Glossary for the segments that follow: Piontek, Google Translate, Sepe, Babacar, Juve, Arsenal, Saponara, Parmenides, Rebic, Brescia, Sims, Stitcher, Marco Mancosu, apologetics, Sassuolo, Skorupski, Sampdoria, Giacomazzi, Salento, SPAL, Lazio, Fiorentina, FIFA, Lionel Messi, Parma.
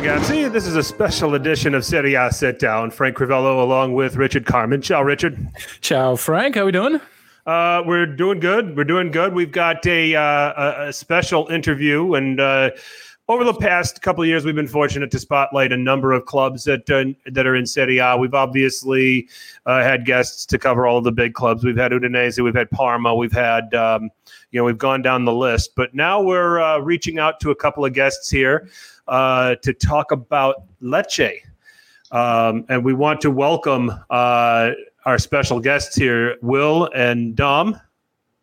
ragazzi. This is a special edition of Serie A Sit Down. Frank Crivello along with Richard Carman. Ciao, Richard. Ciao, Frank. How we doing? We're doing good. We've got a special interview, and over the past couple of years, we've been fortunate to spotlight a number of clubs that are in Serie A. We've obviously had guests to cover all of the big clubs. We've had Udinese, we've had Parma, we've had, we've gone down the list. But now we're reaching out to a couple of guests here to talk about Lecce. And we want to welcome our special guests here, Will and Dom.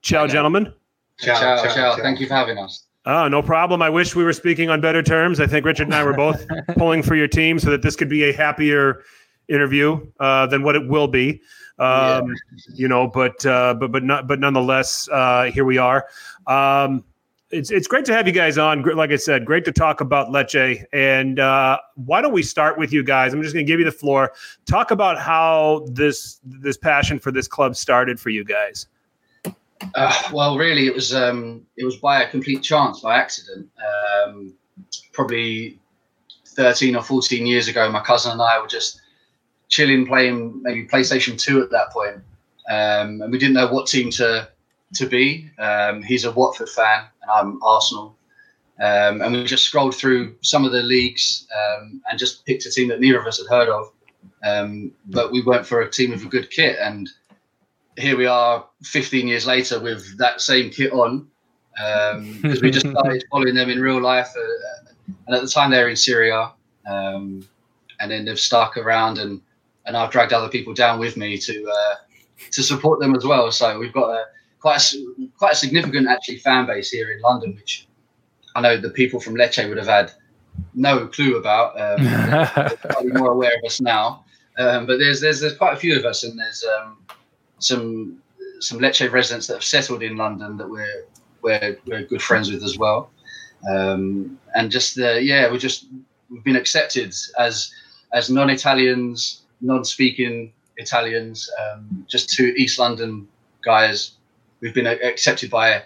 Ciao, gentlemen. Ciao. Thank you for having us. Oh, no problem. I wish we were speaking on better terms. I think Richard and I were both pulling for your team so that this could be a happier interview than what it will be. But nonetheless, here we are. It's great to have you guys on. Like I said, great to talk about Lecce. And why don't we start with you guys? I'm just going to give you the floor. Talk about how this passion for this club started for you guys. Well, really, it was by a complete chance, by accident. Probably 13 or 14 years ago, my cousin and I were just chilling, playing maybe PlayStation 2 at that point. And we didn't know what team to be. He's a Watford fan and I'm Arsenal. And we just scrolled through some of the leagues and just picked a team that neither of us had heard of. But we went for a team with a good kit, and here we are 15 years later with that same kit on, because we just started following them in real life. And at the time they're in Serie A, and then they've stuck around, and I've dragged other people down with me to support them as well. So we've got quite a significant actually fan base here in London, which I know the people from Lecce would have had no clue about. They're probably more aware of us now, but there's quite a few of us, and there's some Lecce residents that have settled in London that we're good friends with as well, and just we've been accepted as non-Italians, non-speaking Italians, just two East London guys. We've been accepted by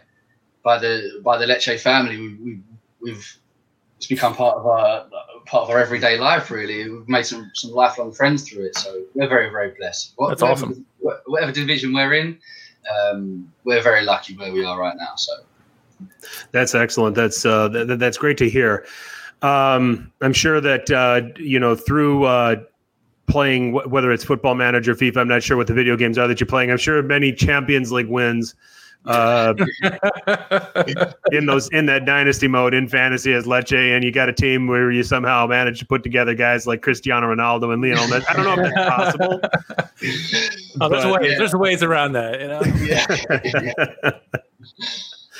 the Lecce family. It's become part of our everyday life, really. We've made some lifelong friends through it, so we're very, very blessed. That's awesome. Whatever division we're in, we're very lucky where we are right now. So that's excellent. That's great to hear. I'm sure that through playing, whether it's Football Manager, FIFA, I'm not sure what the video games are that you're playing. I'm sure many Champions League wins in that dynasty mode in fantasy as Lecce, and you got a team where you somehow managed to put together guys like Cristiano Ronaldo and Lionel Messi. I don't know if that's possible. There's ways around that,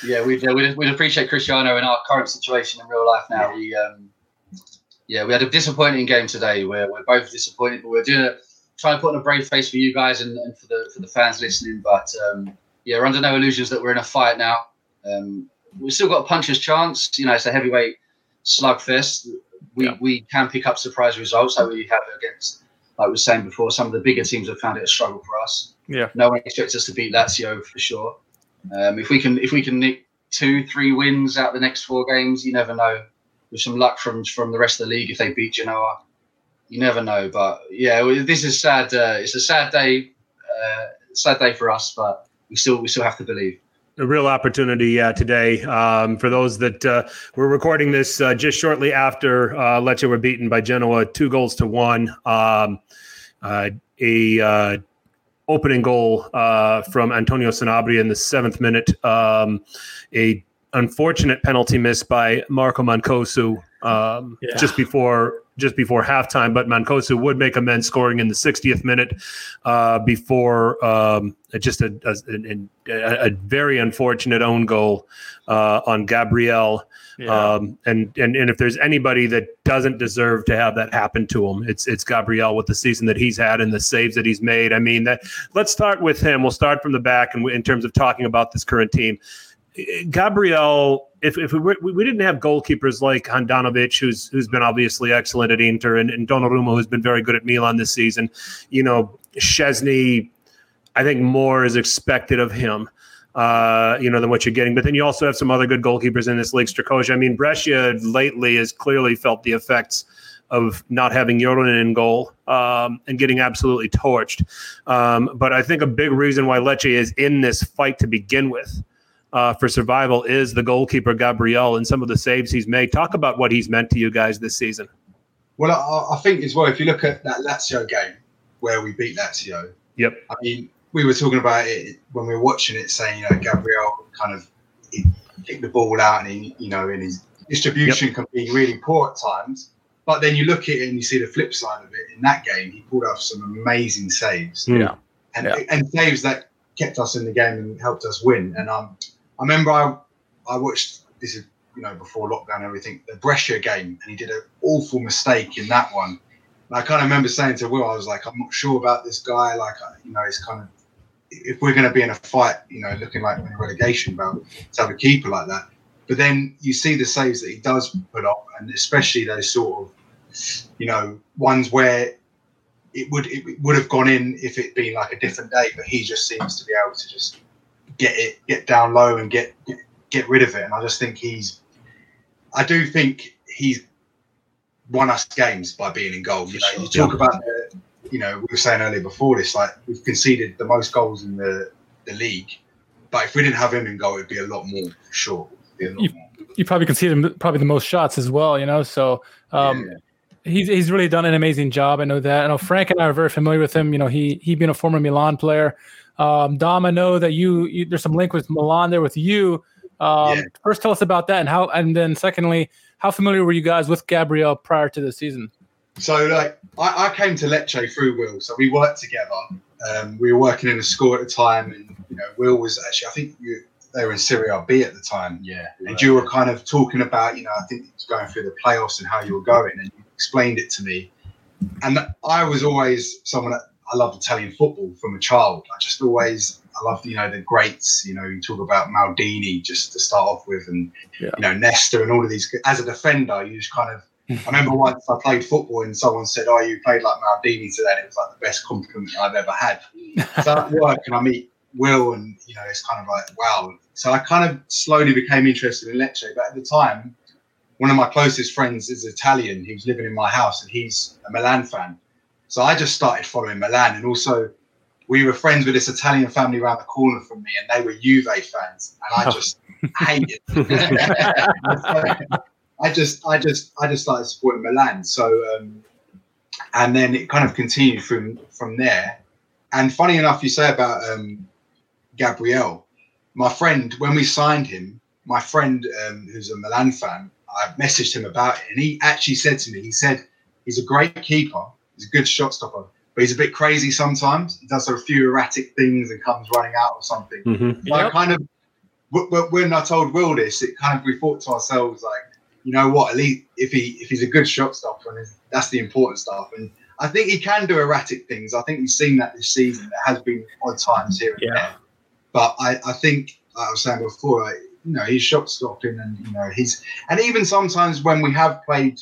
you know. We'd appreciate Cristiano in our current situation in real life now. We had a disappointing game today where we're both disappointed, but we're trying to put on a brave face for you guys and for the fans listening, but we're under no illusions that we're in a fight now. We've still got a puncher's chance. You know, it's a heavyweight slugfest. We can pick up surprise results that we have against, like we were saying before, some of the bigger teams have found it a struggle for us. Yeah. No one expects us to beat Lazio for sure. If we can nick 2-3 wins out the next 4 games, you never know. With some luck from the rest of the league, if they beat Genoa, you never know. But yeah, this is sad. It's a sad day for us, but we still have to believe. A real opportunity today for those that we're recording this just shortly after Lecce were beaten by Genoa 2-1. A opening goal from Antonio Sanabria in the 7th minute. A unfortunate penalty missed by Marco Mancosu just before halftime, but Mancosu would make amends, scoring in the 60th minute before just a very unfortunate own goal on Gabriel. Yeah. And if there's anybody that doesn't deserve to have that happen to him, it's Gabriel, with the season that he's had and the saves that he's made. I mean, let's start with him. We'll start from the back, and in terms of talking about this current team. Gabriel, if we didn't have goalkeepers like Handanovic, who's been obviously excellent at Inter, and Donnarumma, who's been very good at Milan this season, Szczesny, I think more is expected of him. than what you're getting. But then you also have some other good goalkeepers in this league. Strakosha, I mean, Brescia lately has clearly felt the effects of not having Jordan in goal and getting absolutely torched. But I think a big reason why Lecce is in this fight to begin with for survival is the goalkeeper, Gabriel, and some of the saves he's made. Talk about what he's meant to you guys this season. Well, I think as well, if you look at that Lazio game where we beat Lazio, yep. I mean, we were talking about it when we were watching it, saying, you know, Gabriel kind of kicked the ball out and, he, you know, and his distribution yep. can be really poor at times. But then you look at it and you see the flip side of it. In that game, he pulled off some amazing saves. Yeah. And saves that kept us in the game and helped us win. And I remember I watched, this is, you know, before lockdown and everything, the Brescia game, and he did an awful mistake in that one. And I kind of remember saying to Will, I was like, I'm not sure about this guy. Like, you know, it's kind of, if we're going to be in a fight, you know, looking like we're in a relegation bout, to have a keeper like that. But then you see the saves that he does put up, and especially those sort of, you know, ones where it would have gone in if it'd been like a different day, but he just seems to be able to just get down low and get rid of it. And I just think he's won us games by being in goal. You know, you talk about the, you know, we were saying earlier before this, like we've conceded the most goals in the league, but if we didn't have him in goal, it'd be a lot more, for sure. You probably conceded probably the most shots as well, you know. So he's really done an amazing job. I know that. I know Frank and I are very familiar with him. You know, he being a former Milan player. Dom, I know that you there's some link with Milan there with you. First, tell us about that, and then secondly, how familiar were you guys with Gabriel prior to the season? So like I came to Lecce through Will. So we worked together. We were working in a school at the time, and you know, Will was actually they were in Serie B at the time. Yeah. And you were kind of talking about, you know, I think it was going through the playoffs and how you were going, and you explained it to me. And I was always someone that I loved Italian football from a child. I loved, you know, the greats, you know, you talk about Maldini just to start off with and, you know, Nesta and all of these. As a defender, you just kind of, I remember once I played football and someone said, oh, you played like Maldini today. And it was like the best compliment I've ever had. So I work and I meet Will and, you know, it's kind of like, wow. So I kind of slowly became interested in Lecce. But at the time, one of my closest friends is Italian. He was living in my house and he's a Milan fan. So I just started following Milan. And also we were friends with this Italian family around the corner from me and they were Juve fans. And I just hated it. So I just started supporting Milan. So, and then it kind of continued from there. And funny enough, you say about Gabriel. My friend, when we signed him, my friend who's a Milan fan, I messaged him about it. And he actually said to me, he said, he's a great keeper. He's a good shot stopper, but he's a bit crazy sometimes. He does a few erratic things and comes running out or something. Mm-hmm. Yep. I kind of, when I told Will this, it kind of, we thought to ourselves, like, you know what, at least if he's a good shot stopper, and that's the important stuff. And I think he can do erratic things. I think we've seen that this season. There has been odd times here and there. But I think, like I was saying before, like, you know, he's shot stopping and, you know, and even sometimes when we have played,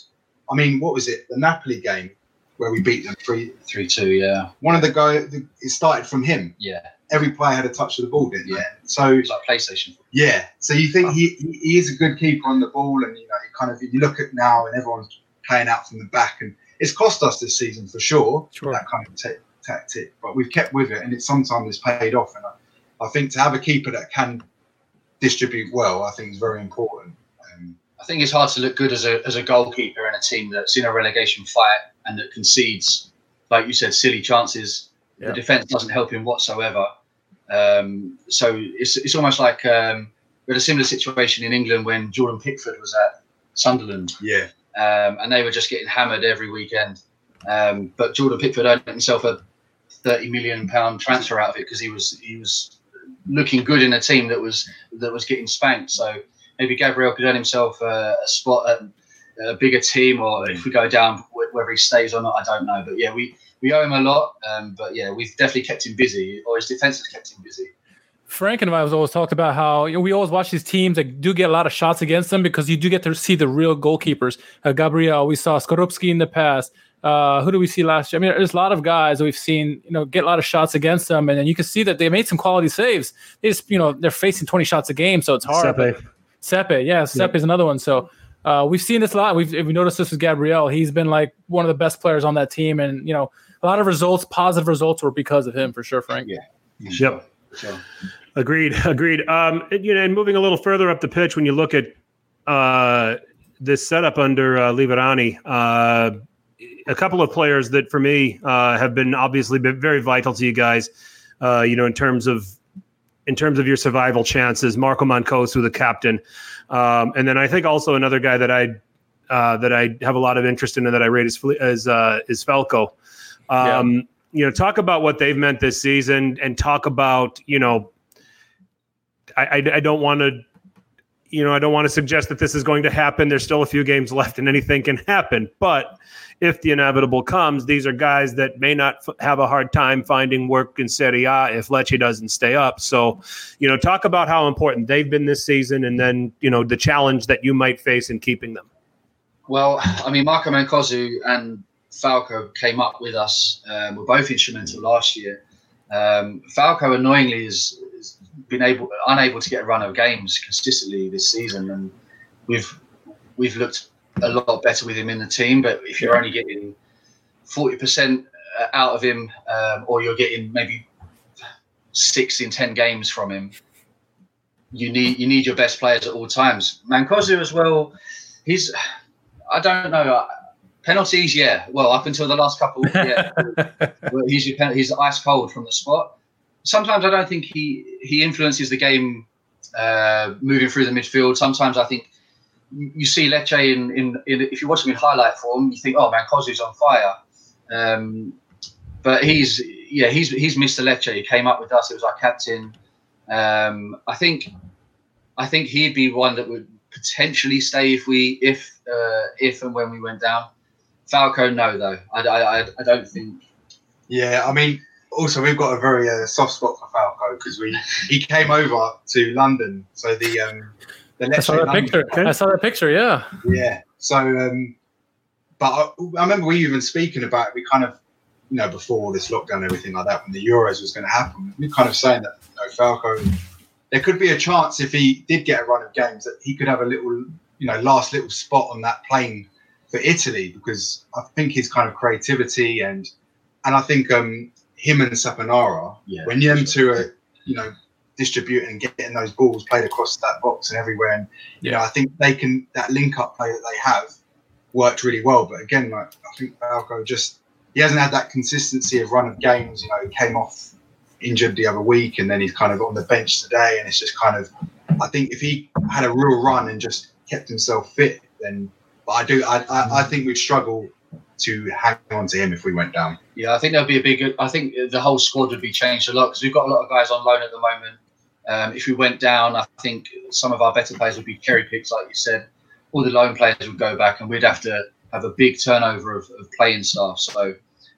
I mean, what was it? The Napoli game where we beat them 3-2, yeah. One of the guys, it started from him. Yeah. Every player had a touch of the ball, didn't they? Yeah. So, it's like PlayStation. Yeah. So you think he is a good keeper on the ball and, you know, you kind of, you look at now and everyone's playing out from the back and it's cost us this season for sure. That kind of tactic, but we've kept with it and it sometimes it's paid off and I think to have a keeper that can distribute well, I think is very important. I think it's hard to look good as a goalkeeper in a team that's in a relegation fight and that concedes, like you said, silly chances. Yeah. The defence doesn't help him whatsoever. So it's almost like we had a similar situation in England when Jordan Pickford was at Sunderland. Yeah, and they were just getting hammered every weekend. But Jordan Pickford earned himself a £30 million transfer out of it because he was looking good in a team that was getting spanked. So maybe Gabriel could earn himself a spot at a bigger team, or if we go down, whether he stays or not, I don't know. But yeah, we owe him a lot. But yeah, we've definitely kept him busy, or his defense has kept him busy. Frank and I was always talked about how, you know, we always watch these teams that do get a lot of shots against them because you do get to see the real goalkeepers. Gabriel, we saw Skorupski in the past. Who do we see last year? I mean, there's a lot of guys that we've seen, you know, get a lot of shots against them, and then you can see that they made some quality saves. They just, you know, they're facing 20 shots a game, so it's hard. Sepe, yeah, Sepe is another one. So we've seen this a lot. We noticed this with Gabriel. He's been like one of the best players on that team, and you know, a lot of results, positive results, were because of him for sure, Frank. Yeah. Yep. So. Agreed. You know, and moving a little further up the pitch, when you look at this setup under Liverani. A couple of players that for me have been obviously been very vital to you guys, you know, in terms of your survival chances. Marco Mancosu, the captain, and then I think also another guy that I have a lot of interest in and that I rate is Falco. Yeah. You know, talk about what they've meant this season, and talk about, you know, I don't want to. You know, I don't want to suggest that this is going to happen. There's still a few games left and anything can happen. But if the inevitable comes, these are guys that may not have a hard time finding work in Serie A if Lecce doesn't stay up. So, you know, talk about how important they've been this season, and then, you know, the challenge that you might face in keeping them. Well, I mean, Marco Mancosu and Falco came up with us, were both instrumental last year. Falco, annoyingly, is unable to get a run of games consistently this season, and we've looked a lot better with him in the team. But if you're only getting 40% out of him, or you're getting maybe 6 in 10 games from him, you need your best players at all times. Mancosu as well. He's, I don't know, penalties. Yeah, well, up until the last couple, yeah, he's ice cold from the spot. Sometimes I don't think he influences the game moving through the midfield. Sometimes I think you see Lecce in if you watch him in highlight form, you think, oh, Mancosu's on fire. But he's Mr. Lecce. He came up with us. He was our captain. I think he'd be one that would potentially stay if and when we went down. Falco, no, though. I don't think. Yeah, I mean. Also, we've got a very soft spot for Falco because he came over to London. So the Lecce, I saw that London picture. Club. I saw that picture. Yeah. Yeah. So, but I remember we even speaking about it. We kind of, you know, before all this lockdown and everything like that, when the Euros was going to happen, we kind of saying that, you know, Falco, there could be a chance if he did get a run of games that he could have a little, you know, last little spot on that plane for Italy, because I think his kind of creativity and I think. Him and Saponara, yeah, when them two are, you know, distributing and getting those balls played across that box and everywhere, and you know, I think that link-up play that they have worked really well. But again, like, I think Falco he hasn't had that consistency of run of games. You know, he came off injured the other week, and then he's kind of on the bench today, and it's just kind of. I think if he had a real run and just kept himself fit, then. But I think we'd struggle to hang on to him if we went down. Yeah, I think there'll be I think the whole squad would be changed a lot because we've got a lot of guys on loan at the moment. If we went down, I think some of our better players would be cherry picks, like you said. All the loan players would go back, and we'd have to have a big turnover of playing staff. So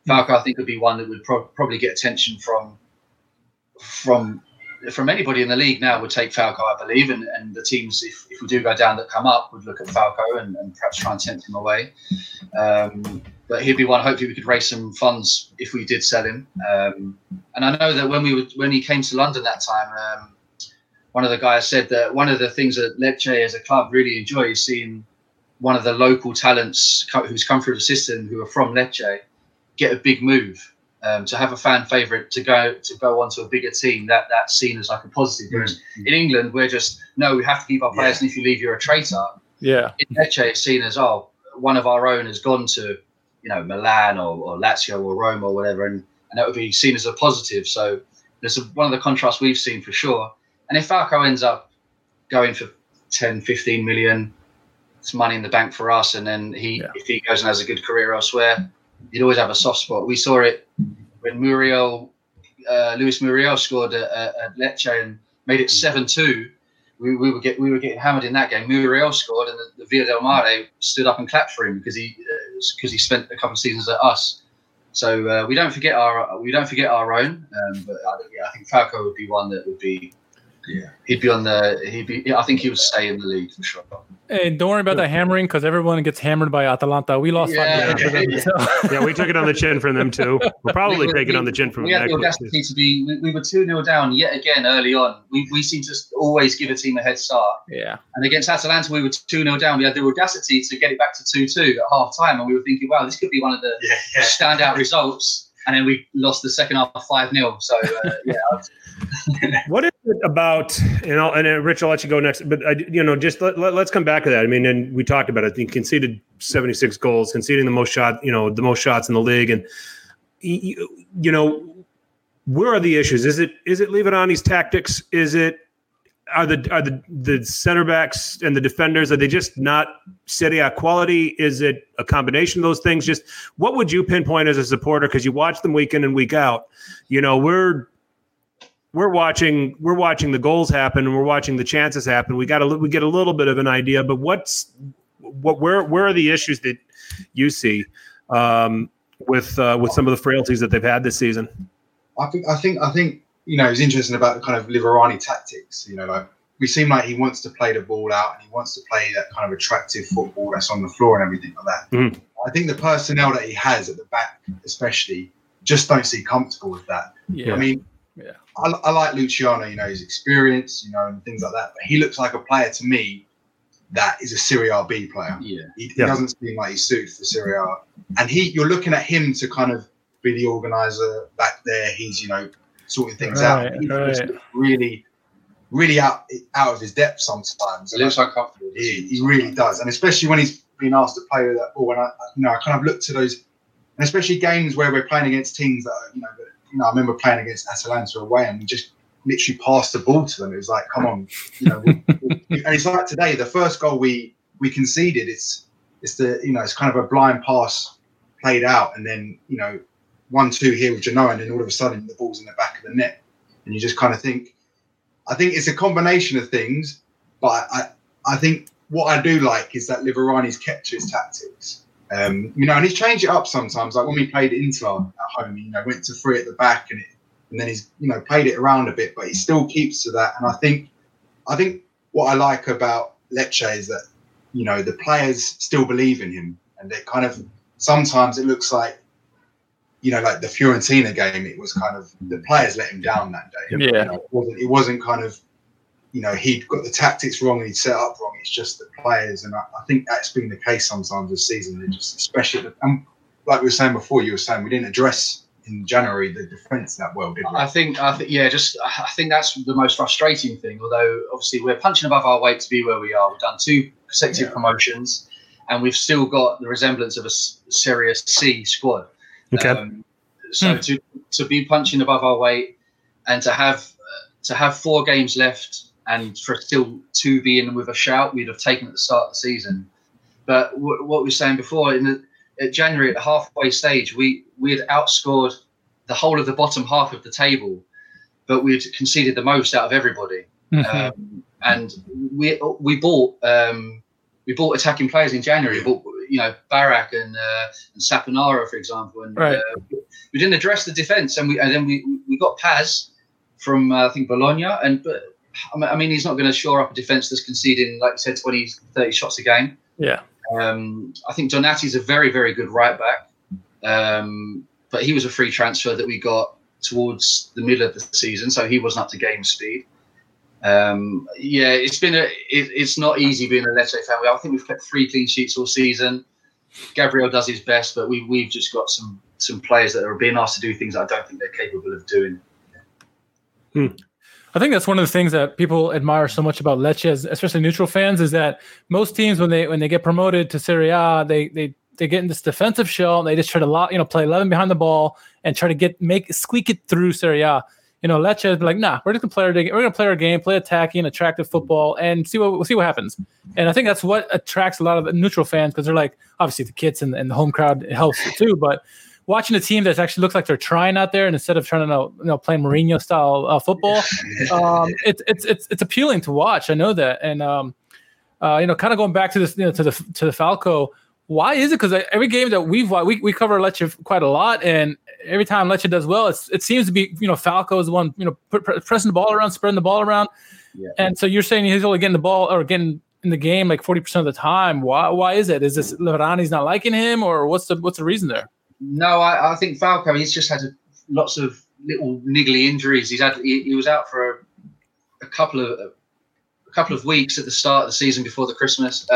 Falco, I think, would be one that would probably get attention from anybody in the league now would take Falco, I believe, and the teams, if we do go down that come up, would look at Falco and perhaps try and tempt him away. But he'd be one, hopefully we could raise some funds if we did sell him. And I know that when he came to London that time, one of the guys said that one of the things that Lecce as a club really enjoy is seeing one of the local talents who's come through the system, who are from Lecce, get a big move. To have a fan favourite to go on to a bigger team, that's seen as like a positive. Whereas in England, we're just, no, we have to keep our players, and if you leave, you're a traitor. Yeah. In Lecce, it's seen as, oh, one of our own has gone to, you know, Milan or Lazio or Rome or whatever, and that would be seen as a positive. So there's one of the contrasts we've seen for sure. And if Falco ends up going for 10, 15 million, it's money in the bank for us. And then if he goes and has a good career elsewhere, you'd always have a soft spot. We saw it when Luis Muriel scored at Lecce and made it 7-2. We were getting hammered in that game. Muriel scored, and the Villa del Mare stood up and clapped for him because he spent a couple of seasons at us. So we don't forget our own. But I think Falco would be one that would be Yeah, he'd be on the. I think he would stay in the league for sure. Hey, don't worry about the hammering because everyone gets hammered by Atalanta. We lost. Yeah, we took it on the chin from them too. We'll probably take it on the chin from. We had the audacity to be. We were 2-0 down yet again early on. We seem to always give a team a head start. Yeah. And against Atalanta, we were 2-0 down. We had the audacity to get it back to 2-2 at half time, and we were thinking, wow, this could be one of the standout results. And then we lost the second half 5-0. So, What is it about, and Rich, I'll let you go next, but, just let's come back to that. I mean, and we talked about it. I think conceded 76 goals, conceding the most shots in the league. And, where are the issues? Is it Liverani's tactics? Are the center backs and the defenders, are they just not Serie A quality? Is it a combination of those things? Just what would you pinpoint as a supporter? Because you watch them week in and week out. We're watching the goals happen and we're watching the chances happen. We get a little bit of an idea, but where are the issues that you see with some of the frailties that they've had this season? I think. It was interesting about the kind of Liverani tactics. We seem like he wants to play the ball out and he wants to play that kind of attractive football that's on the floor and everything like that. Mm-hmm. I think the personnel that he has at the back, especially, just don't seem comfortable with that. Yeah. I like Luciano. His experience, and things like that. But he looks like a player to me that is a Serie B player. Yeah, he doesn't seem like he's suited for Serie A. And you're looking at him to kind of be the organizer back there. He's sorting things out. He's really, really out of his depth sometimes. He looks uncomfortable. He really does, and especially when he's being asked to play with that ball. And I kind of look to those, and especially games where we're playing against teams that are, I remember playing against Atalanta away, and we just literally passed the ball to them. It was like, come on, And it's like today, the first goal we conceded. It's kind of a blind pass played out, and then 1-2 here with Genoa, and then all of a sudden the ball's in the back of the net, and you just kind of think. I think it's a combination of things, but I think what I do like is that Liverani's kept to his tactics, and he's changed it up sometimes. Like when we played Inter at home, went to three at the back, and then he's played it around a bit, but he still keeps to that. And I think what I like about Lecce is that the players still believe in him, and they kind of sometimes it looks like. Like the Fiorentina game, it was kind of the players let him down that day. Yeah. It wasn't kind of, he'd got the tactics wrong and he'd set up wrong. It's just the players. And I think that's been the case sometimes this season. They just, especially, like we were saying before, we didn't address in January the defence that well, did we? I think that's the most frustrating thing. Although, obviously, we're punching above our weight to be where we are. We've done 2 consecutive promotions and we've still got the resemblance of a Serie C squad. Okay. To be punching above our weight and to have 4 games left and for still to be in with a shout, we'd have taken at the start of the season. But what we were saying before, at January, at the halfway stage, we had outscored the whole of the bottom half of the table, but we'd conceded the most out of everybody. Mm-hmm. And we bought attacking players in January. Barak and Saponara, for example, and we didn't address the defence, and then we got Paz from I think Bologna, but he's not going to shore up a defence that's conceding, like you said, 20, 30 shots a game. Yeah, I think Donati's a very, very good right back, but he was a free transfer that we got towards the middle of the season, so he wasn't up to game speed. It's not easy being a Lecce fan. I think we've kept 3 clean sheets all season. Gabriel does his best, but we've just got some players that are being asked to do things that I don't think they're capable of doing. I think that's one of the things that people admire so much about Lecce, especially neutral fans, is that most teams when they get promoted to Serie A, they get in this defensive shell and they just try to play 11 behind the ball and try to squeak it through Serie A. Lecce is like, nah, we're just gonna play our game, play attacking, attractive football, and see what happens. And I think that's what attracts a lot of neutral fans, because they're like, obviously the kids and the home crowd, it helps too. But watching a team that actually looks like they're trying out there, and instead of trying to play Mourinho style football, it's appealing to watch. I know that, and kind of going back to this, to the Falco. Why is it? Because every game that we've watched, we cover Lecce quite a lot, and every time Lecce does well, it seems to be, you know, Falco's the one, you know, pressing the ball around, spreading the ball around. Yeah. And so you're saying he's only getting the ball or getting in the game like 40% of the time. Why is it? Is this Liverani's not liking him, or what's the reason there? No, I think Falco, he's just had lots of little niggly injuries. He was out for a couple of weeks at the start of the season before the Christmas.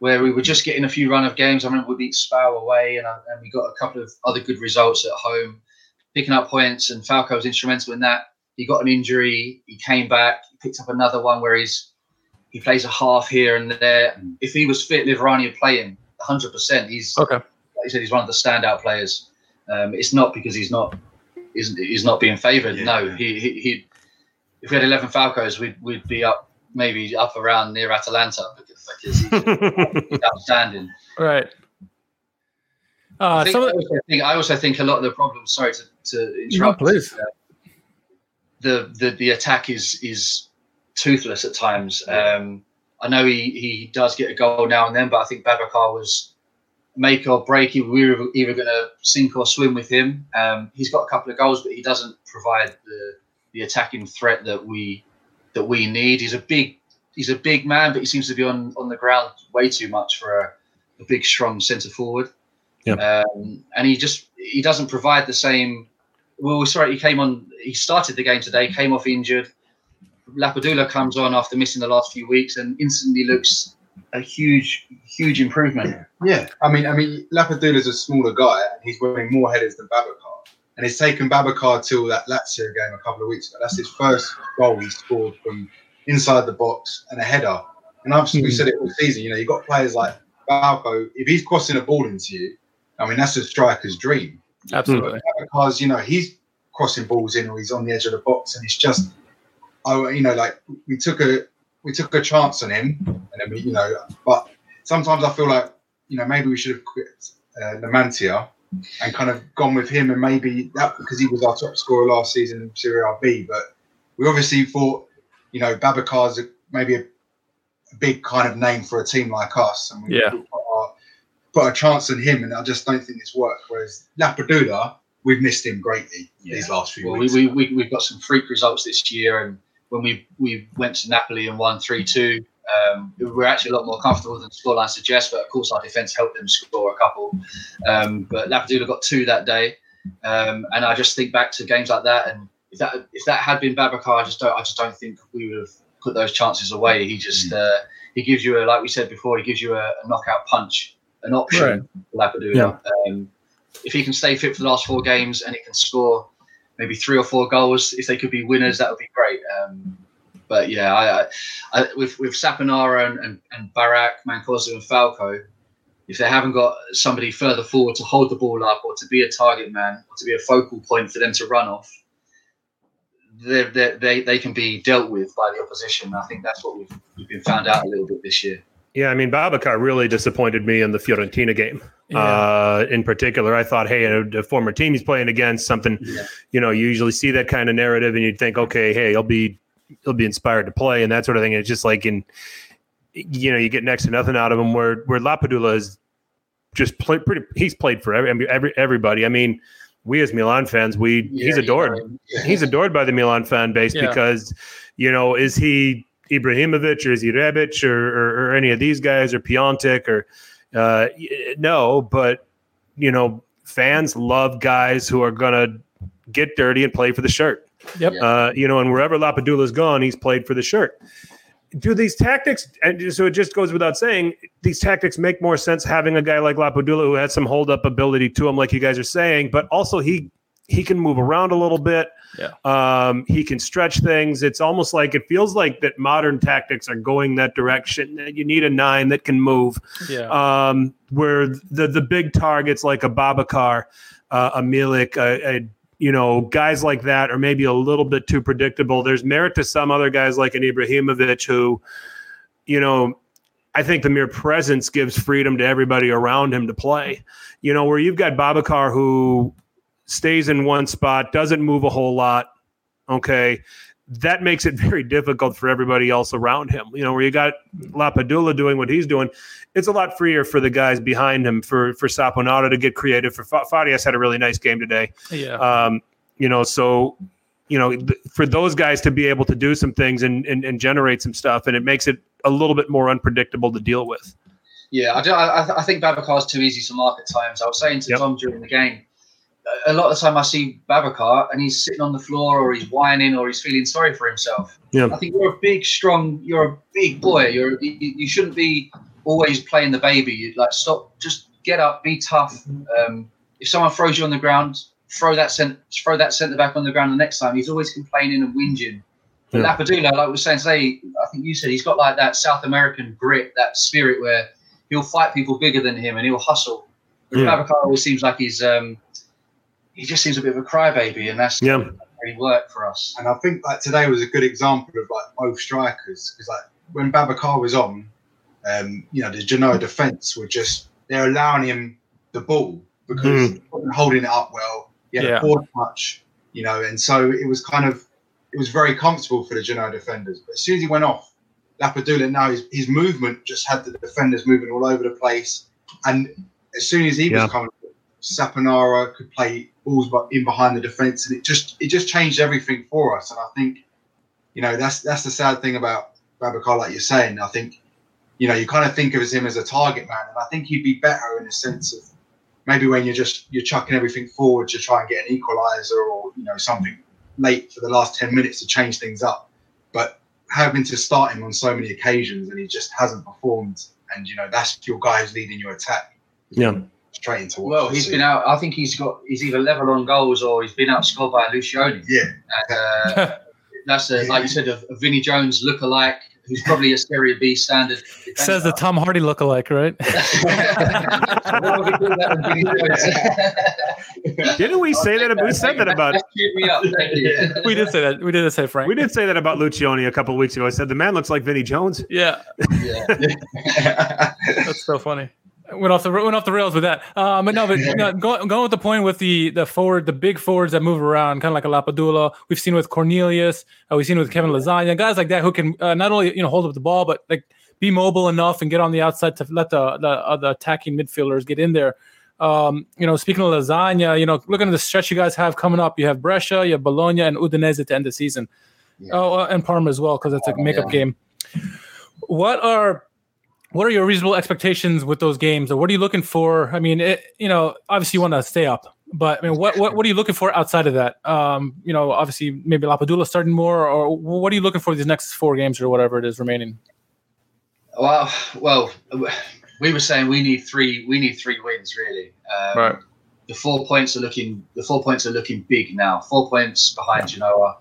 Where we were just getting a few run of games. I remember we beat Spal away and we got a couple of other good results at home, picking up points, and Falco was instrumental in that. He got an injury, he came back, he picked up another one where he plays a half here and there. If he was fit, Liverani would play him 100%. He's okay. Like you said, he's one of the standout players. It's not because he's not being favoured. Yeah. No, he if we had 11 Falcos, we'd be up. Maybe up around near Atalanta because outstanding, right? I also think a lot of the problems. Sorry to interrupt. No, please. The attack is toothless at times. I know he does get a goal now and then, but I think Babacar was make or break. We were either going to sink or swim with him. He's got a couple of goals, but he doesn't provide the attacking threat that we need. He's a big man, but he seems to be on the ground way too much for a big, strong centre forward. Yeah. And he doesn't provide the same. Well, sorry, he started the game today, came off injured. Lapadula comes on after missing the last few weeks and instantly looks a huge improvement. Yeah. I mean, Lapadula's a smaller guy and he's wearing more headers than Babacar. And it's taken Babacar till that Lazio game a couple of weeks ago. That's his first goal he scored from inside the box and a header. And obviously we said it all season, you know, you've got players like Falco. If he's crossing a ball into you, I mean, that's a striker's dream. Absolutely. Babacar's, you know, he's crossing balls in or he's on the edge of the box and it's just, you know, like we took a chance on him. And then you know, but sometimes I feel like, you know, maybe we should have quit Lamantia and kind of gone with him, and maybe that because he was our top scorer last season in Serie B. But we obviously thought, you know, Babacar's maybe a big kind of name for a team like us, and we put a chance on him, and I just don't think it's worked. Whereas Lapadula, we've missed him greatly these last few weeks. We've got some freak results this year, and when we went to Napoli and won 3-2, we're actually a lot more comfortable than the scoreline suggests, but of course our defence helped them score a couple. But Lapadula got two that day, and I just think back to games like that. And if that had been Babacar, I just don't think we would have put those chances away. He just he gives you like we said before, he gives you a knockout punch, an option. Right. Lapadula. Yeah. If he can stay fit for the last four games and he can score maybe three or four goals, if they could be winners, that would be great. But yeah, with Saponara and Barak, Mancosu and Falco, if they haven't got somebody further forward to hold the ball up or to be a target man or to be a focal point for them to run off, they can be dealt with by the opposition. I think that's what we've been found out a little bit this year. Yeah, I mean, Babacar really disappointed me in the Fiorentina game in particular. I thought, hey, a former team he's playing against, something, you know, you usually see that kind of narrative and you'd think, okay, hey, he'll be inspired to play and that sort of thing. And it's just like, you know, you get next to nothing out of him. Where Lapadula is just he's played for everybody. I mean, we as Milan fans, he's adored. Yeah. He's adored by the Milan fan base because, you know, is he Ibrahimovic or is he Rebic or any of these guys or Piontek or no, but you know, fans love guys who are gonna get dirty and play for the shirt. Yep. You know, and wherever Lapadula's gone, he's played for the shirt. Do these tactics, and so it just goes without saying, these tactics make more sense having a guy like Lapadula who has some hold-up ability to him, like you guys are saying, but also he can move around a little bit. Yeah. He can stretch things. It's almost like it feels like that modern tactics are going that direction, that you need a nine that can move. Yeah. Where the big targets like a Babacar, a Milik, you know, guys like that are maybe a little bit too predictable. There's merit to some other guys like an Ibrahimovic who, you know, I think the mere presence gives freedom to everybody around him to play. You know, where you've got Babacar who stays in one spot, doesn't move a whole lot, okay, that makes it very difficult for everybody else around him. You know, where you got Lapadula doing what he's doing, it's a lot freer for the guys behind him, for Saponara to get creative. For Farias had a really nice game today. Yeah. You know, so, you know, for those guys to be able to do some things and generate some stuff, and it makes it a little bit more unpredictable to deal with. Yeah, I think Babacar's too easy to mark at times. I was saying to Tom during the game, a lot of the time I see Babacar and he's sitting on the floor or he's whining or he's feeling sorry for himself. Yep. I think you're a big, strong, you're a big boy. You shouldn't be always playing the baby. You'd like, stop, just get up, be tough. If someone throws you on the ground, throw that centre-back on the ground the next time. He's always complaining and whinging. But Lapadula, like we were saying today, I think you said he's got like that South American grit, that spirit where he'll fight people bigger than him and he'll hustle. But Babacar always seems like he's... he just seems a bit of a crybaby, and that's really worked for us. And I think like today was a good example of like both strikers, because like when Babacar was on, you know, the Genoa defence were just, they're allowing him the ball because he wasn't holding it up well. He had a poor touch, you know, and so it was kind of, it was very comfortable for the Genoa defenders. But as soon as he went off, Lapadula, now his movement just had the defenders moving all over the place, and as soon as he was coming, Saponara could play balls in behind the defence, and it just changed everything for us. And I think, you know, that's the sad thing about Babacar, like you're saying. I think, you know, you kind of think of him as a target man, and I think he'd be better in a sense of maybe when you're chucking everything forward to try and get an equaliser or, you know, something late for the last 10 minutes to change things up. But having to start him on so many occasions and he just hasn't performed, and, you know, that's your guy who's leading your attack. Yeah. Straight into watch. Well, he's been out. I think he's either level on goals or he's been outscored by Lucioni. Yeah, and, that's like you said, a Vinnie Jones lookalike who's probably a Serie B standard. Says the Tom Hardy lookalike, right? Didn't we say that? We said that about. We did say that. We did say Frank. We did say that about Lucioni a couple of weeks ago. I said the man looks like Vinnie Jones. Yeah. That's so funny. Went off the rails with that. Going with the point with the big forwards that move around, kind of like a Lapadula. We've seen with Cornelius. We've seen with Kevin Lasagna, guys like that who can not only, you know, hold up the ball, but like be mobile enough and get on the outside to let the attacking midfielders get in there. You know, speaking of Lasagna, you know, looking at the stretch you guys have coming up, you have Brescia, you have Bologna, and Udinese to end the season. Yeah. Oh, and Parma as well, because that's a makeup game. What are your reasonable expectations with those games, or what are you looking for? I mean, you know, obviously you want to stay up, but I mean, what are you looking for outside of that? You know, obviously maybe Lapadula starting more, or what are you looking for these next 4 games or whatever it is remaining? Well, we were saying we need three wins really. Right. The four points are looking big now. 4 points behind Genoa.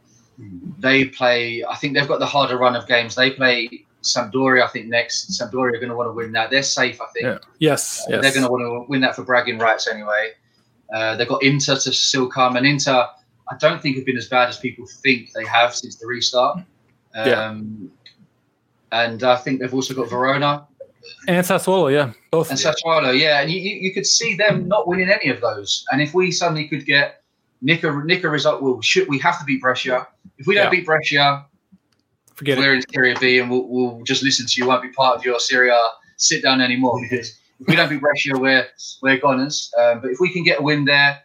They play. I think they've got the harder run of games. They play Sampdoria, I think, next. Sampdoria are going to want to win that. They're safe, I think. Yeah. Yes. They're going to want to win that for bragging rights anyway. They've got Inter to still come. And Inter, I don't think have been as bad as people think they have since the restart. And I think they've also got Verona. And Sassuolo, both. And Sassuolo, And you could see them not winning any of those. And if we suddenly could get Nicker result, well, we have to beat Brescia. If we don't beat Brescia... We're in Serie B, and we'll just listen to you. Won't be part of your Serie A sit down anymore, because if we don't beat Brescia, we're goners. But if we can get a win there,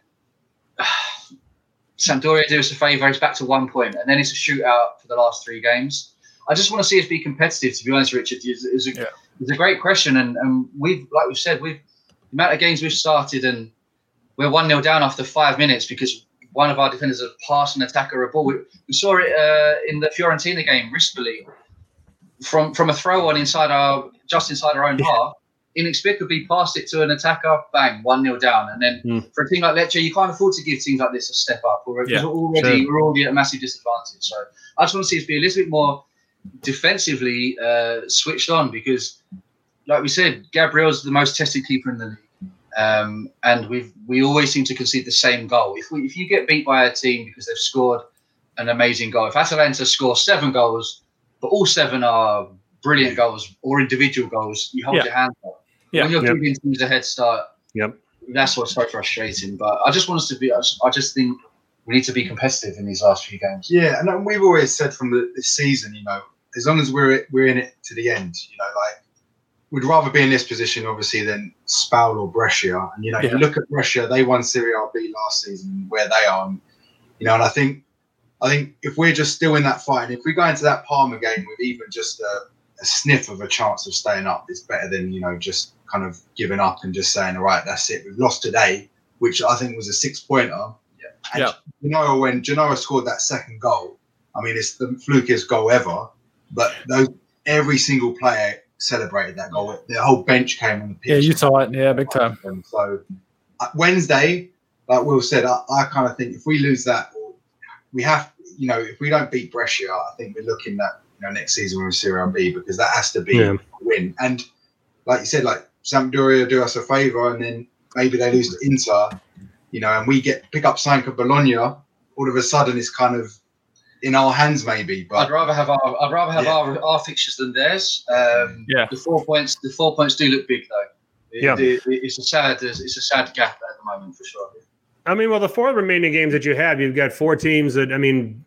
Sampdoria do us a favour. It's back to 1 point, and then it's a shootout for the last 3 games. I just want to see us be competitive. To be honest, Richard, it's a great question, and we've, like we've said, we've the amount of games we've started, and we're 1-0 down after 5 minutes because one of our defenders has passed an attacker a ball. We saw it in the Fiorentina game, Rispoli, from a throw on inside our own half, inexplicably passed it to an attacker, bang, 1-0 down. And then for a team like Lecce, you can't afford to give teams like this a step up. We're already at a massive disadvantage. So I just want to see us be a little bit more defensively switched on, because, like we said, Gabriel's the most tested keeper in the league. And we always seem to concede the same goal. If you get beat by a team because they've scored an amazing goal, if Atalanta score 7 goals, but all 7 are brilliant goals or individual goals, you hold your hand up. When you're giving teams a head start, that's what's so frustrating. But I just want us to be. I just think we need to be competitive in these last few games. Yeah, and we've always said from this season, you know, as long as we're in it to the end, you know, like, we'd rather be in this position, obviously, than Spal or Brescia. And, you know, you look at Brescia, they won Serie B last season, where they are. And, you know, and I think if we're just still in that fight, and if we go into that Parma game with even just a sniff of a chance of staying up, it's better than, you know, just kind of giving up and just saying, all right, that's it, we've lost today, which I think was a 6-pointer. Yeah. You know, when Genoa scored that second goal, I mean, it's the flukiest goal ever, but every single player celebrated that goal. The whole bench came on the pitch. Yeah, you saw it. Yeah, big time. So Wednesday, like Will said, I kind of think if we lose that, we have, you know, if we don't beat Brescia, I think we're looking at, you know, next season we're in Serie B, because that has to be a win. And like you said, like Sampdoria do us a favour, and then maybe they lose to Inter, you know, and we pick up Sanka Bologna. All of a sudden, it's kind of in our hands, maybe. But I'd rather have our fixtures than theirs. The four points do look big, though. It's a sad gap at the moment, for sure. I mean, well, the four remaining games that you have, you've got four teams that, I mean,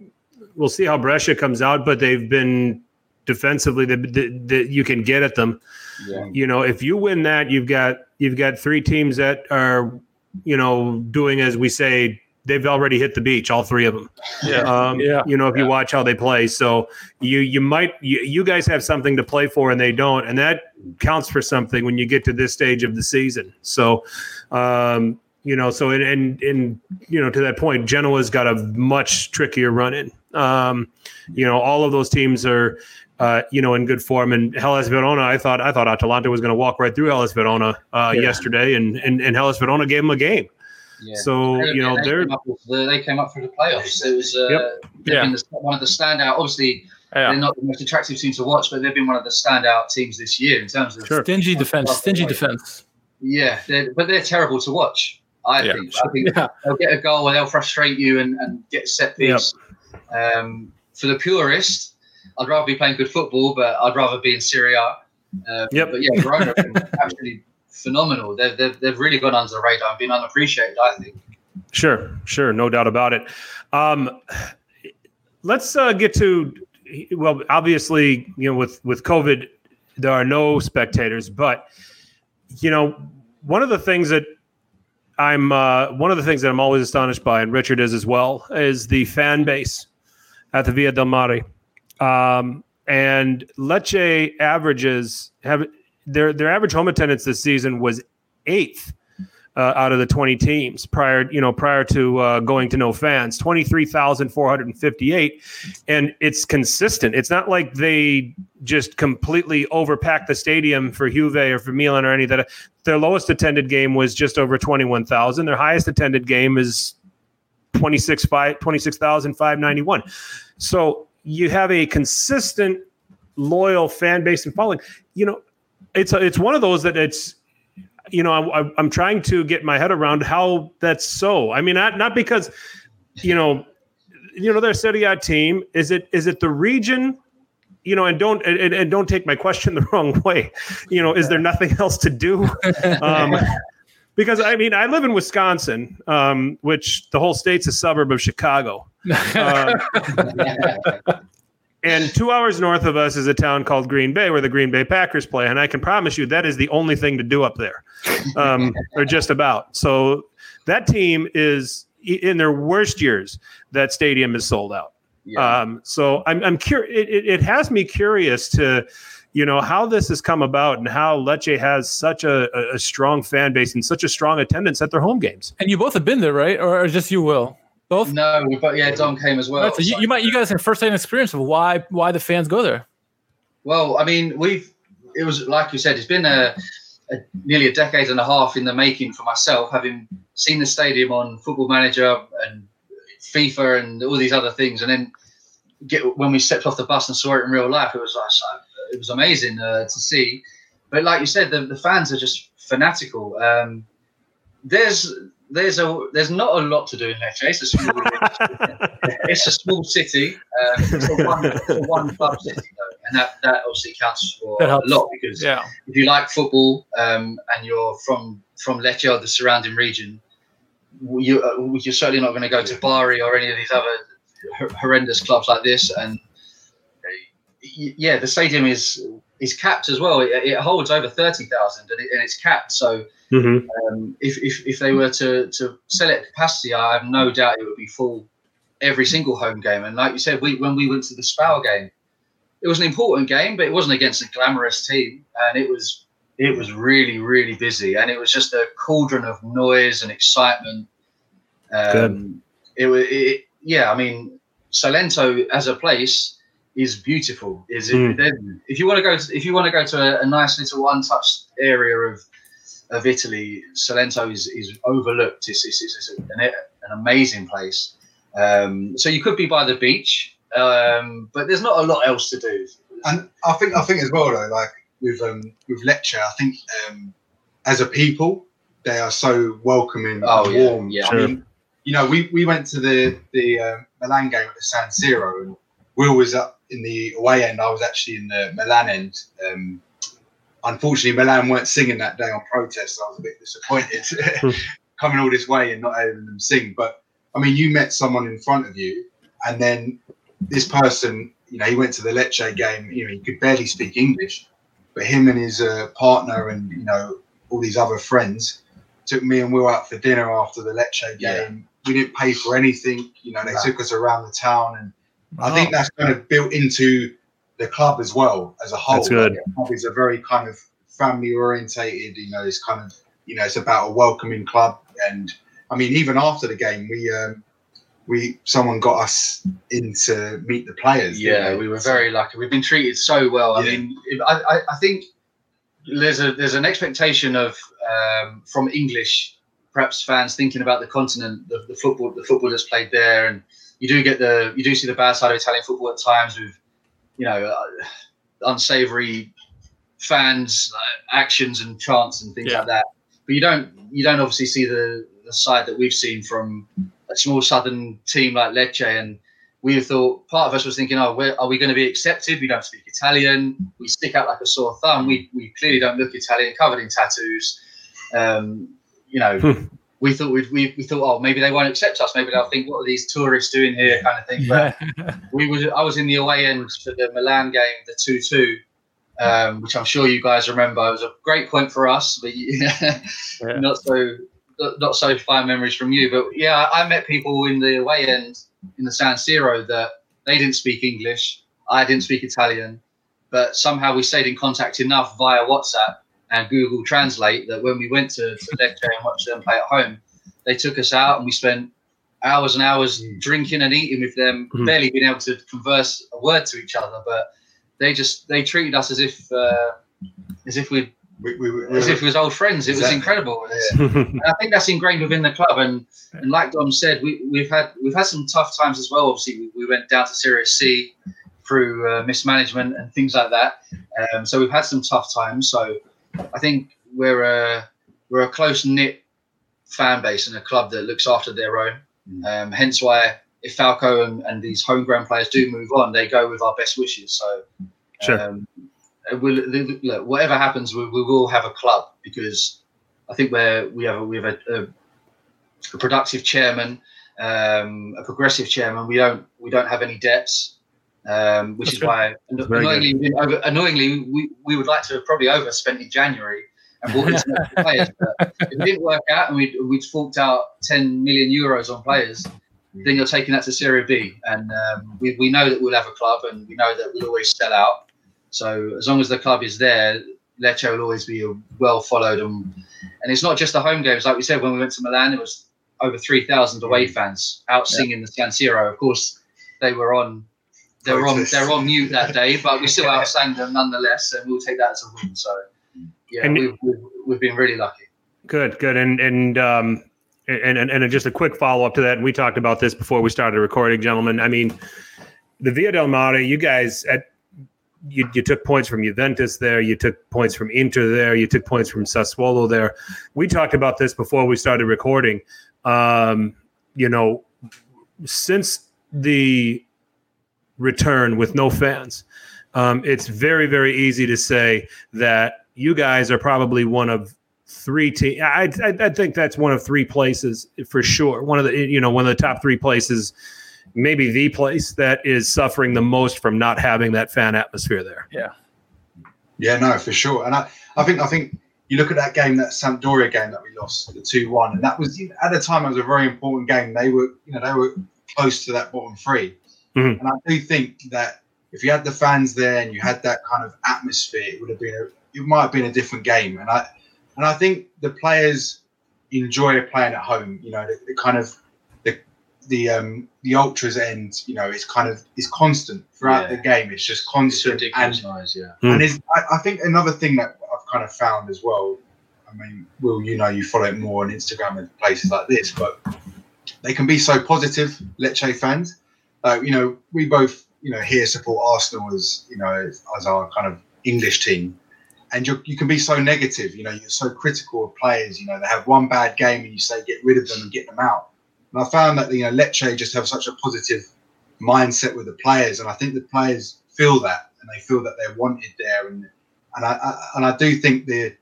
we'll see how Brescia comes out, but they've been defensively that you can get at them. Yeah. You know, if you win that, you've got three teams that are, you know, doing, as we say, they've already hit the beach, all three of them. Yeah. You know, if you watch how they play. So you guys have something to play for, and they don't. And that counts for something when you get to this stage of the season. So, you know, so and you know, to that point, Genoa's got a much trickier run in. You know, all of those teams are, you know, in good form. And Hellas Verona, I thought Atalanta was going to walk right through Hellas Verona yesterday, and Hellas Verona gave them a game. Yeah. So you know they came up for the playoffs. It was been one of the standout. Obviously, they're not the most attractive team to watch, but they've been one of the standout teams this year in terms of stingy defense. Yeah, but they're terrible to watch. I think they'll get a goal and they'll frustrate you and get a set piece. Yep. For the purist, I'd rather be playing good football, but I'd rather be in Serie A. But yeah, Verona absolutely. Phenomenal. They've really gone under the radar and been unappreciated, I think. Sure, no doubt about it. Let's get to, well, obviously, you know, with COVID, there are no spectators, but you know, one of the things that I'm always astonished by, and Richard is as well, is the fan base at the Via del Mare. And Lecce their average home attendance this season was 8th out of the 20 teams prior to going to no fans, 23,458, and it's consistent. It's not like they just completely overpacked the stadium for Juve or for Milan or any of that. Their lowest attended game was just over 21,000. Their highest attended game is 26,591. So you have a consistent, loyal fan base and following. You know, It's one of those that it's, you know, I'm trying to get my head around how that's so. I mean, not because, you know, their Serie A team. Is it the region? You know, and don't take my question the wrong way. You know, is there nothing else to do? Because I mean, I live in Wisconsin, which the whole state's a suburb of Chicago. And 2 hours north of us is a town called Green Bay, where the Green Bay Packers play. And I can promise you that is the only thing to do up there, or just about. So that team is, in their worst years, that stadium is sold out. Yeah. So I'm curious. It has me curious to, you know, how this has come about and how Lecce has such a strong fan base and such a strong attendance at their home games. And you both have been there, right? Or just you, Will? Both? No, but yeah, Dom came as well. Right, so you guys have first-hand experience of why the fans go there. Well, I mean, it was like you said, it's been nearly a decade and a half in the making for myself, having seen the stadium on Football Manager and FIFA and all these other things, and then when we stepped off the bus and saw it in real life, it was amazing to see. But like you said, the fans are just fanatical. There's not a lot to do in Lecce. It's a small city. It's a one club city, though, and that obviously counts for a lot, because if you like football and you're from Lecce or the surrounding region, you're certainly not going to go to Bari or any of these other horrendous clubs like this. And yeah, the stadium is capped as well. It holds over 30,000 and it's capped. So if they were to sell it at capacity, I have no doubt it would be full every single home game. And like you said, when we went to the Spal game, it was an important game, but it wasn't against a glamorous team. And it was really, really busy. And it was just a cauldron of noise and excitement. Salento as a place is beautiful. If you want to go to, a nice little untouched area of Italy, Salento is overlooked. It's an amazing place. So you could be by the beach, but there's not a lot else to do. And I think as well though, like with Lecce, I think as a people they are so welcoming and warm. Yeah. I mean, you know, we went to the Milan game at the San Siro, and Will was up in the away end. I was actually in the Milan end. Unfortunately, Milan weren't singing that day on protest. So I was a bit disappointed coming all this way and not having them sing. But I mean, you met someone in front of you, and then this person, you know, he went to the Lecce game. You know, he could barely speak English, but him and his partner and, you know, all these other friends took me and Will out for dinner after the Lecce game. Yeah. We didn't pay for anything. You know, they took us around the town, and I think that's kind of built into the club as well as a whole. That's good. The club is a very kind of family orientated, you know, it's kind of, you know, it's about a welcoming club. And I mean, even after the game, someone got us in to meet the players. Yeah, we were very lucky. We've been treated so well. I mean, I think there's an expectation of from English, perhaps fans thinking about the continent, the football that's played there, and You do see the bad side of Italian football at times with, you know, unsavoury fans' actions and chants and things like that. But you don't obviously see the side that we've seen from a small southern team like Lecce. And we thought, part of us was thinking, are we going to be accepted? We don't speak Italian. We stick out like a sore thumb. We clearly don't look Italian, covered in tattoos. You know. We thought we thought maybe they won't accept us, maybe they'll think, what are these tourists doing here, kind of thing. But I was in the away end for the Milan game, the 2-2, which I'm sure you guys remember. It was a great point for us, but not so fine memories from you. But yeah, I met people in the away end in the San Siro that they didn't speak English, I didn't speak Italian, but somehow we stayed in contact enough via WhatsApp and Google Translate that when we went to Lecce and watched them play at home, they took us out and we spent hours and hours drinking and eating with them, barely being able to converse a word to each other. But they treated us as if we was old friends. It was incredible. Yeah. And I think that's ingrained within the club. And like Dom said, we've had some tough times as well. Obviously, we went down to Serie C through mismanagement and things like that. So we've had some tough times. So I think we're a close-knit fan base and a club that looks after their own. Hence why if Falco and these homegrown players do move on, they go with our best wishes. So whatever happens, we will have a club, because I think we have a productive chairman, a progressive chairman. We don't have any debts. Which That's is good. Why, annoyingly, we would like to have probably overspent in January and bought in some players. But if it didn't work out and we'd forked out €10 million on players, then you're taking that to Serie B. And we know that we'll have a club, and we know that we'll always sell out. So as long as the club is there, Lecce will always be well followed. And it's not just the home games. Like we said, when we went to Milan, it was over 3,000 away fans out singing the San Siro. Of course, they were on... They're on mute that day, but we still outsang them nonetheless, and we'll take that as a win. So, yeah, we've been really lucky. Good, and just a quick follow up to that. And we talked about this before we started recording, gentlemen. I mean, the Via del Mare, you guys, you took points from Juventus there, you took points from Inter there, you took points from Sassuolo there. We talked about this before we started recording. You know, since the return with no fans, it's very, very easy to say that you guys are probably one of three teams. I think that's one of three places for sure. One of the top three places, maybe the place that is suffering the most from not having that fan atmosphere there. Yeah. Yeah, no, for sure. And I think you look at that game, that Sampdoria game that we lost, the 2-1, and that was, at the time, it was a very important game. They were close to that bottom three. Mm-hmm. And I do think that if you had the fans there and you had that kind of atmosphere, it might have been a different game. And I think the players enjoy playing at home. The kind of the ultras end. It's constant throughout the game. It's just constant. It's ridiculous, I think another thing that I've kind of found as well. I mean, Will, you follow it more on Instagram and places like this, but they can be so positive. Lecce fans, we both here support Arsenal as our kind of English team. And you can be so negative, you're so critical of players. They have one bad game and you say get rid of them and get them out. And I found that Lecce just have such a positive mindset with the players, and I think the players feel that, and they feel that they're wanted there. And I do think the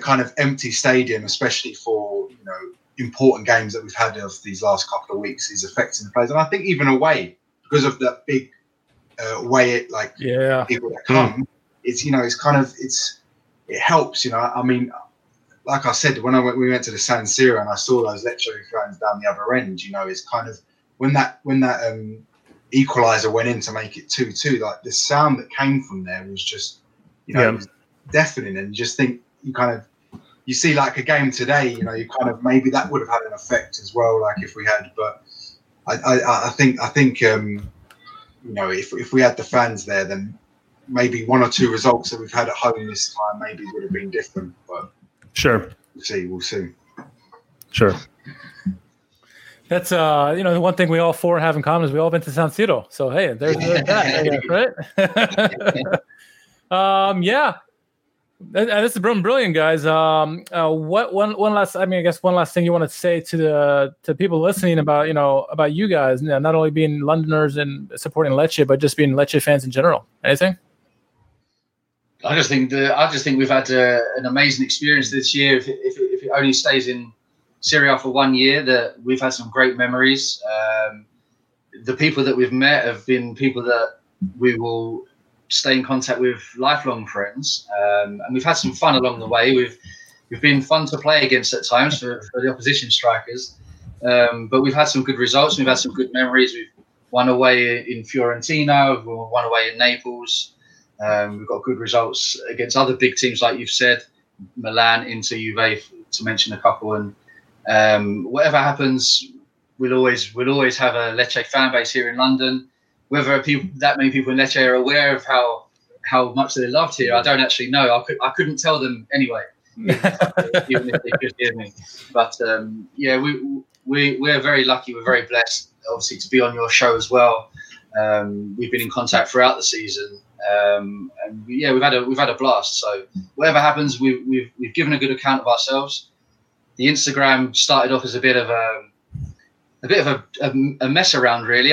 kind of empty stadium, especially for important games that we've had of these last couple of weeks, is affecting the players. And I think even away, because of that big people that come. Mm. It's it helps. I mean, like I said, when we went to the San Siro and I saw those Lecce fans down the other end, it's kind of when that equaliser went in to make it 2-2, like the sound that came from there was just it was deafening. And you just think you see like a game today, maybe that would have had an effect as well, like if we had. But I think if we had the fans there, then maybe one or two results that we've had at home this time maybe would have been different. But sure, we'll see. Sure. That's the one thing we all four have in common is we all been to San Siro. So hey, there's that, right? This is brilliant, guys. One last thing you want to say to the people listening about you guys, not only being Londoners and supporting Lecce, but just being Lecce fans in general. Anything? I just think we've had an amazing experience this year. If it only stays in Serie A for 1 year, that we've had some great memories. The people that we've met have been people that we will stay in contact with, lifelong friends, and we've had some fun along the way. We've been fun to play against at times for the opposition strikers, but we've had some good results. We've had some good memories. We've won away in Fiorentina. We've won away in Naples. We've got good results against other big teams, like you've said, Milan, Inter, Juve, to mention a couple. And whatever happens, we'll always have a Lecce fan base here in London. Whether that many people in Lecce are aware of how much they're loved here, I don't actually know. I couldn't tell them anyway, even if they could hear me. But we're very lucky. We're very blessed, obviously, to be on your show as well. We've been in contact throughout the season, and we've had a blast. So whatever happens, we've given a good account of ourselves. The Instagram started off as a bit of a mess around, really.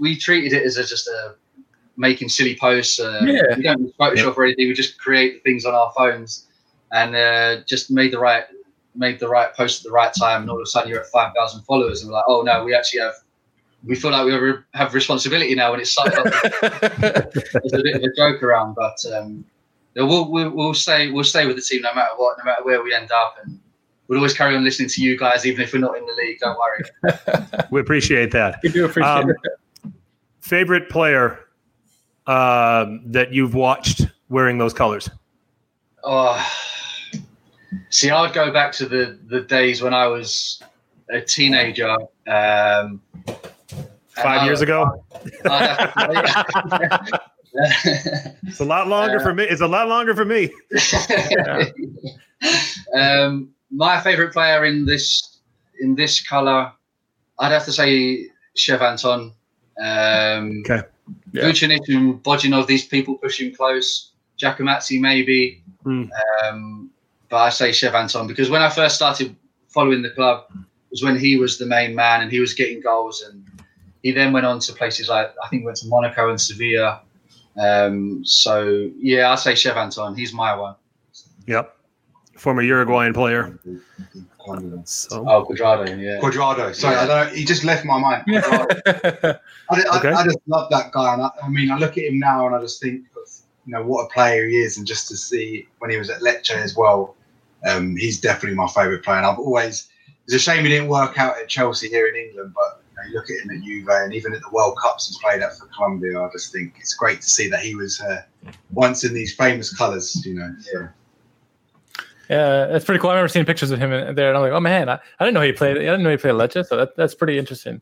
We treated it as just making silly posts. We don't use Photoshop or anything. We just create things on our phones, and just made the right post at the right time. And all of a sudden, you're at 5,000 followers, and we're like, oh no, we feel like we have responsibility now. And it started up as a bit of a joke around, but we'll stay with the team no matter what, no matter where we end up, and we'll always carry on listening to you guys, even if we're not in the league. Don't worry. We appreciate that. We do appreciate it. Favorite player that you've watched wearing those colors? Oh, see, I would go back to the days when I was a teenager. 5 years ago? It's a lot longer for me. My favourite player in this colour, I'd have to say Chev Anton. Okay. Yeah. Vucinic and Bodinov, these people push him close. Giacomazzi maybe. Mm. But I say Chev Anton because when I first started following the club was when he was the main man and he was getting goals, and he then went on to places like, I think went to Monaco and Sevilla. So, yeah, I'd say Chev Anton. He's my one. Yep. Former Uruguayan player. Cuadrado, yeah. Cuadrado. Sorry, yeah. He just left my mind. I just love that guy. And I mean, I look at him now and I just think, you know, what a player he is. And just to see when he was at Lecce as well, he's definitely my favourite player. And I've always, it's a shame he didn't work out at Chelsea here in England, but you know, you look at him at Juve and even at the World Cups he's played at for Colombia. I just think it's great to see that he was once in these famous colours, you know. Yeah. So. Yeah, that's pretty cool. I remember seeing pictures of him there, and I'm like, oh man, I didn't know he played. I didn't know he played Lecce, so that's pretty interesting.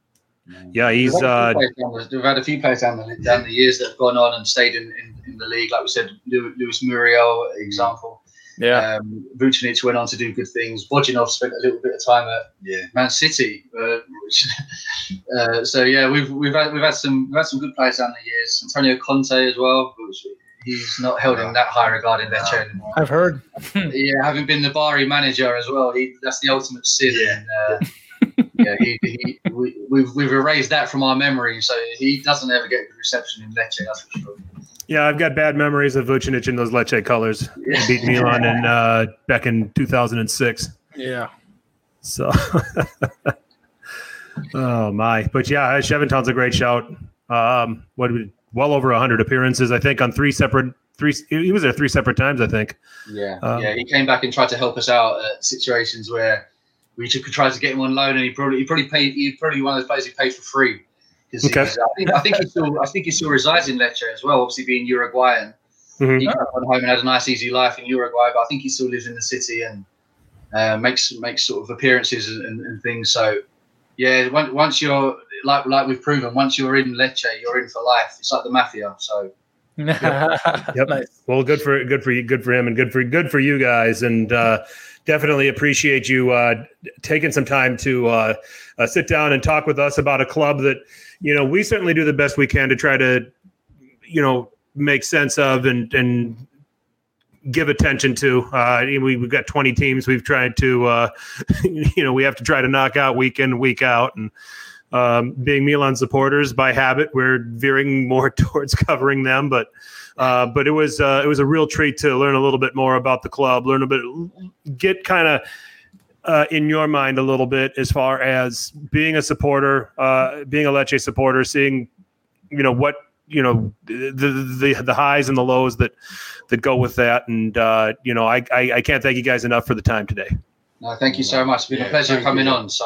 Yeah, he's. We've had a few players down the years that have gone on and stayed in the league, like we said, Luis Muriel, example. Yeah, Vucinic went on to do good things. Bojinov spent a little bit of time at Man City. So yeah, we've had some good players down the years. Antonio Conte as well. He's not held in that high regard in Lecce anymore. I've heard. Yeah, having been the Bari manager as well, that's the ultimate sin. Yeah, we've erased that from our memory, so he doesn't ever get good reception in Lecce, that's for sure. Yeah, I've got bad memories of Vucinic in those Lecce colours. He beat Milan back in 2006. Yeah. So, oh my. But yeah, Cheventon's a great shout. Well over 100 appearances, I think, on three separate. He was there three separate times, I think. Yeah, he came back and tried to help us out at situations where we tried to get him on loan, and he probably one of those players he paid for free. Okay. I think he still resides in Lecce as well. Obviously, being Uruguayan, he went home and had a nice, easy life in Uruguay. But I think he still lives in the city and makes sort of appearances and things. So, yeah, once you're like we've proven, once you're in Lecce, you're in for life. It's like the mafia. So, yep. Nice. Well, good for him, and good for you guys, and definitely appreciate you taking some time to sit down and talk with us about a club that, you know, we certainly do the best we can to try to, you know, make sense of and give attention to. We've got 20 teams. We've tried to, you know, we have to try to knock out week in, week out, and. Being Milan supporters by habit, we're veering more towards covering them, but it was a real treat to learn a little bit more about the club, get kind of in your mind a little bit as far as being a supporter, being a Lecce supporter, seeing, you know, what, you know, the highs and the lows that go with that, and you know, I can't thank you guys enough for the time today. No, thank you so much. It's been a pleasure coming on. So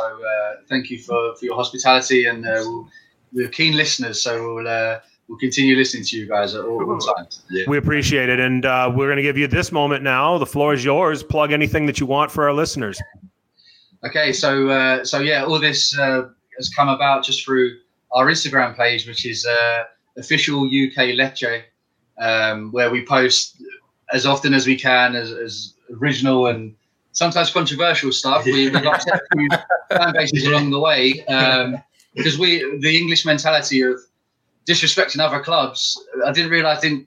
thank you for your hospitality, and we're keen listeners. So we'll continue listening to you guys at all times. Yeah. We appreciate it, and we're going to give you this moment now. The floor is yours. Plug anything that you want for our listeners. Okay, so yeah, all this has come about just through our Instagram page, which is official UK Lecce, where we post as often as we can, as original and sometimes controversial stuff. We've upset a few fan bases along the way, because the English mentality of disrespecting other clubs, I didn't realise didn't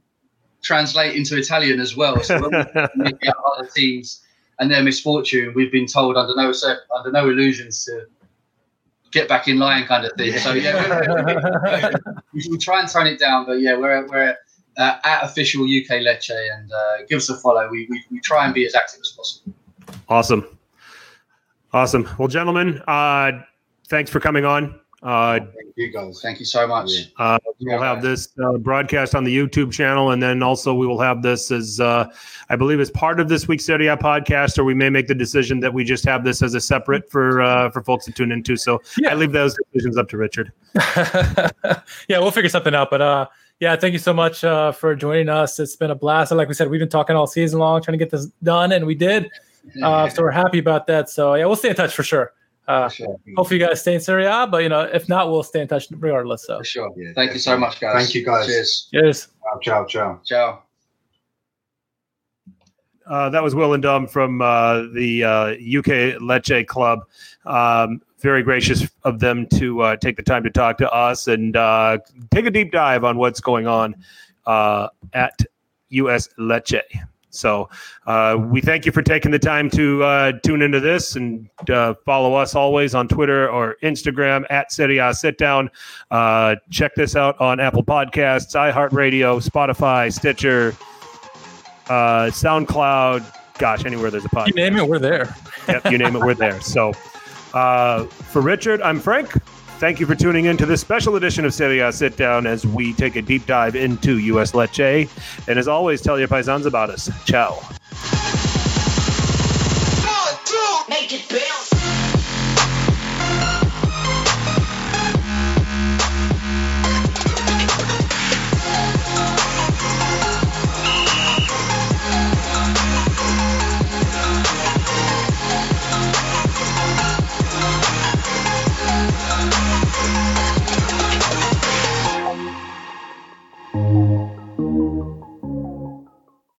translate into Italian as well. So when we make up other teams and their misfortune, we've been told under no illusions to get back in line, kind of thing. So yeah, we try and tone it down, but yeah, we're at official UK Lecce, and give us a follow. We try and be as active as possible. Awesome. Well, gentlemen, thanks for coming on. Thank you guys. Thank you so much. We'll have this broadcast on the YouTube channel, and then also we will have this as, I believe, as part of this week's Serie A podcast, or we may make the decision that we just have this as a separate for folks to tune into. So yeah. I leave those decisions up to Richard. Yeah, we'll figure something out. But yeah, thank you so much for joining us. It's been a blast. And like we said, we've been talking all season long, trying to get this done, and we did. So we're happy about that. So yeah, we'll stay in touch for sure. Hopefully you guys stay in Serie A, but you know, if not, we'll stay in touch regardless. So for sure. Yeah, thank you so much, guys. Thank you, guys. Cheers. Ciao. That was Will and Dom from the UK Lecce Club. Very gracious of them to take the time to talk to us and take a deep dive on what's going on at US Lecce. So we thank you for taking the time to tune into this, and follow us always on Twitter or Instagram at Serie A Sit Down. Check this out on Apple Podcasts, iHeartRadio, Spotify, Stitcher, SoundCloud. Gosh, anywhere there's a podcast. You name it, we're there. Yep, you name it, we're there. So for Richard, I'm Frank. Thank you for tuning in to this special edition of Serie A Sit Down as we take a deep dive into US Lecce. And as always, tell your paisans about us. Ciao. One, two, make it big.